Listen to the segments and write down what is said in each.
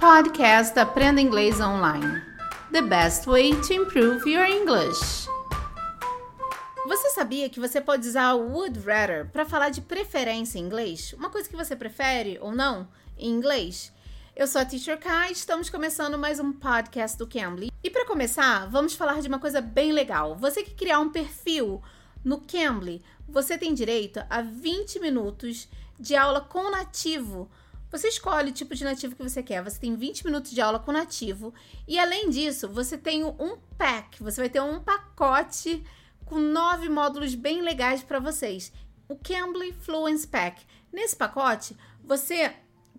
Podcast Aprenda Inglês Online. The best way to improve your English. Você sabia que você pode usar o would rather para falar de preferência em inglês? Uma coisa que você prefere ou não em inglês? Eu sou a Teacher Kai, estamos começando mais um podcast do Cambly. E para começar, vamos falar de uma coisa bem legal. Você que criar um perfil no Cambly, você tem direito a 20 minutos de aula com nativo. Você escolhe o tipo de nativo que você quer, você tem 20 minutos de aula com nativo e além disso, você tem um pack, você vai ter um pacote com 9 módulos bem legais para vocês, o Cambly Fluence Pack. Nesse pacote, você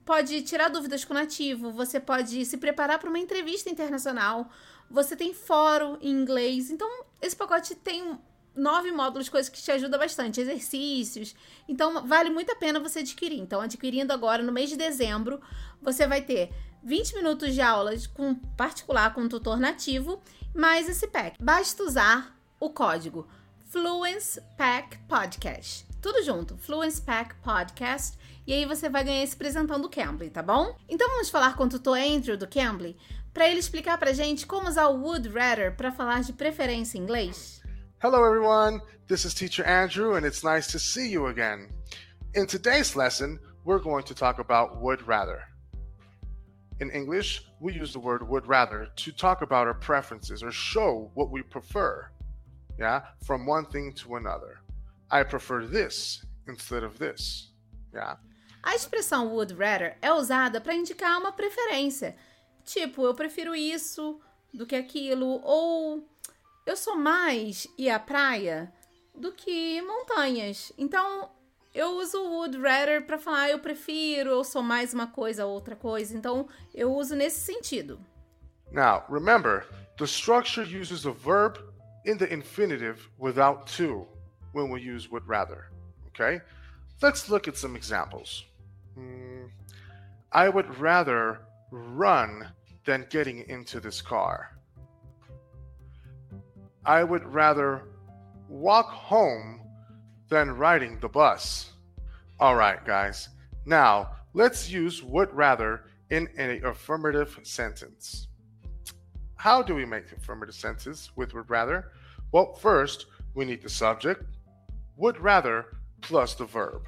pode tirar dúvidas com nativo, você pode se preparar para uma entrevista internacional, você tem fórum em inglês, então esse pacote tem 9 módulos, coisas que te ajudam bastante, exercícios, então vale muito a pena você adquirir. Então adquirindo agora no mês de dezembro, você vai ter 20 minutos de aulas com particular, com um tutor nativo, mais esse pack. Basta usar o código Fluence Pack Podcast, tudo junto, Fluence Pack Podcast, e aí você vai ganhar esse presentão do Cambly, tá bom? Então vamos falar com o tutor Andrew do Cambly, para ele explicar pra gente como usar o would rather para falar de preferência em inglês. Hello everyone, this is Teacher Andrew and it's nice to see you again. In today's lesson, we're going to talk about would rather. In English, we use the word would rather to talk about our preferences or show what we prefer, from one thing to another. I prefer this instead of this, A expressão would rather é usada para indicar uma preferência, tipo, eu prefiro isso do que aquilo, ou eu sou mais ir à praia do que montanhas. Então, eu uso o would rather para falar eu prefiro, eu sou mais uma coisa, outra coisa. Então, eu uso nesse sentido. Now, remember, the structure uses a verb in the infinitive without to when we use would rather, okay? Let's look at some examples. I would rather run than getting into this car. I would rather walk home than riding the bus. All right, guys. Now, let's use would rather in an affirmative sentence. How do we make affirmative sentences with would rather? Well, first, we need the subject, would rather plus the verb.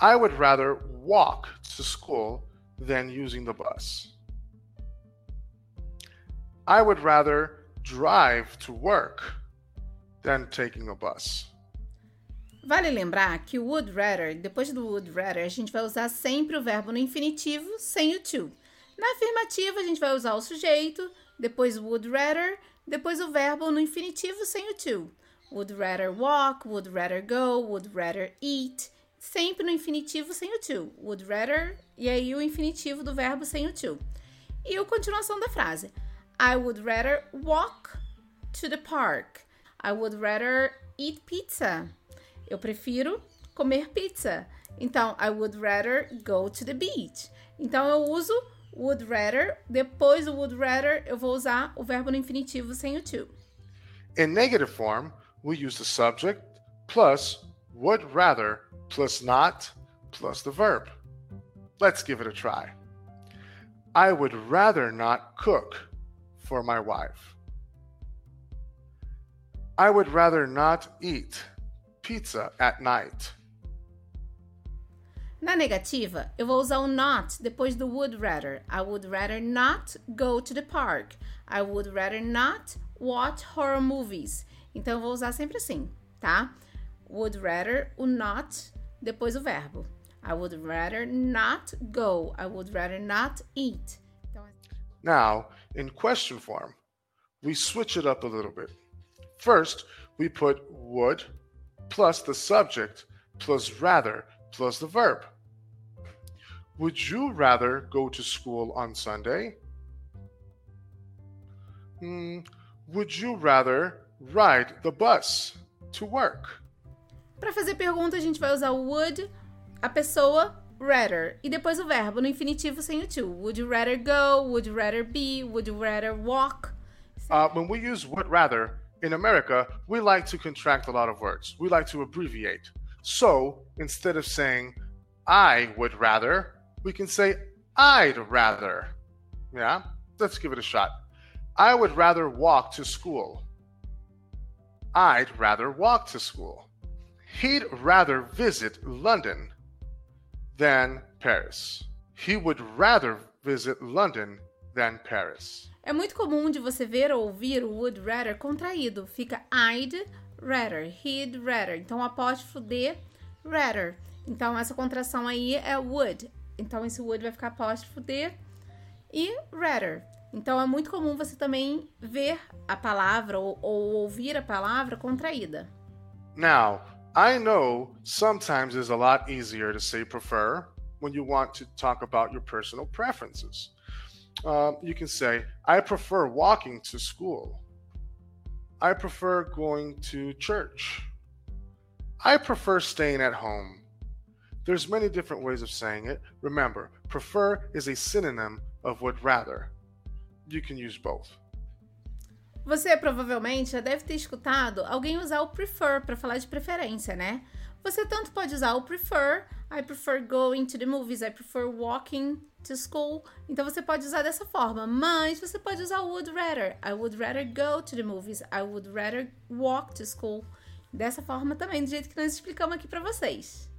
I would rather walk to school than using the bus. I would rather drive to work than taking a bus. Vale lembrar que o would rather, depois do would rather, a gente vai usar sempre o verbo no infinitivo sem o to. Na afirmativa, a gente vai usar o sujeito, depois would rather, depois o verbo no infinitivo sem o to. Would rather walk, would rather go, would rather eat, sempre no infinitivo sem o to. Would rather, e aí o infinitivo do verbo sem o to. E a continuação da frase. I would rather walk to the park. I would rather eat pizza. Eu prefiro comer pizza. Então, I would rather go to the beach. Então, eu uso would rather. Depois do would rather, eu vou usar o verbo no infinitivo sem o to. In negative form, we use the subject plus would rather plus not plus the verb. Let's give it a try. I would rather not cook for my wife. I would rather not eat pizza at night. Na negativa, eu vou usar o not depois do would rather. I would rather not go to the park. I would rather not watch horror movies. Então, eu vou usar sempre assim, tá? Would rather, o not, depois o verbo. I would rather not go. I would rather not eat. Now, in question form, we switch it up a little bit. First, we put would plus the subject plus rather plus the verb. Would you rather go to school on Sunday? Would you rather ride the bus to work? Para fazer pergunta, a gente vai usar would, a pessoa, rather, e depois o verbo no infinitivo sem o to. Would you rather go? Would you rather be? Would you rather walk? When we use would rather in America, we like to contract a lot of words. We like to abbreviate. So, instead of saying I would rather, we can say I'd rather, yeah, let's give it a shot. I would rather walk to school. I'd rather walk to school. He'd rather visit London than Paris. He would rather visit London than Paris. É muito comum de você ver ou ouvir o would rather contraído. Fica I'd rather, he'd rather. Então, apóstrofo de rather. Então, essa contração aí é would. Então, esse would vai ficar apóstrofo de e rather. Então, é muito comum você também ver a palavra ou ouvir a palavra contraída. Now, I know sometimes it's a lot easier to say prefer when you want to talk about your personal preferences. You can say, I prefer walking to school. I prefer going to church. I prefer staying at home. There's many different ways of saying it. Remember, prefer is a synonym of would rather. You can use both. Você provavelmente já deve ter escutado alguém usar o prefer para falar de preferência, né? Você tanto pode usar o prefer, I prefer going to the movies, I prefer walking to school. Então você pode usar dessa forma, mas você pode usar o would rather. I would rather go to the movies, I would rather walk to school. Dessa forma também, do jeito que nós explicamos aqui para vocês.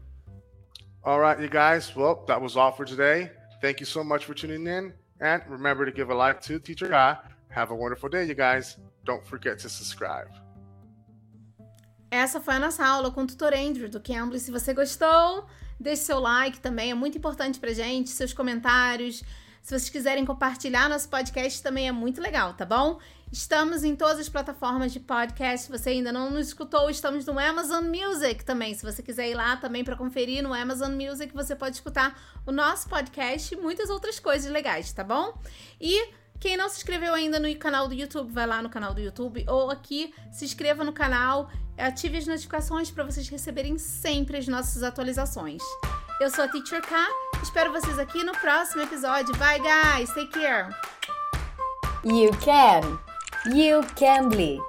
All right, you guys. Well, that was all for today. Thank you so much for tuning in. And remember to give a like to Teacher Kai. Have a wonderful day, you guys. Don't forget to subscribe. Essa foi a nossa aula com o tutor Andrew do Cambly. Se você gostou, deixe seu like também, é muito importante pra gente, seus comentários. Se vocês quiserem compartilhar nosso podcast, também é muito legal, tá bom? Estamos em todas as plataformas de podcast. Se você ainda não nos escutou, estamos no Amazon Music também. Se você quiser ir lá também para conferir no Amazon Music, você pode escutar o nosso podcast e muitas outras coisas legais, tá bom? E quem não se inscreveu ainda no canal do YouTube, vai lá no canal do YouTube ou aqui, se inscreva no canal, ative as notificações para vocês receberem sempre as nossas atualizações. Eu sou a Teacher Kai, espero vocês aqui no próximo episódio. Bye, guys! Take care! You can! You Cambly!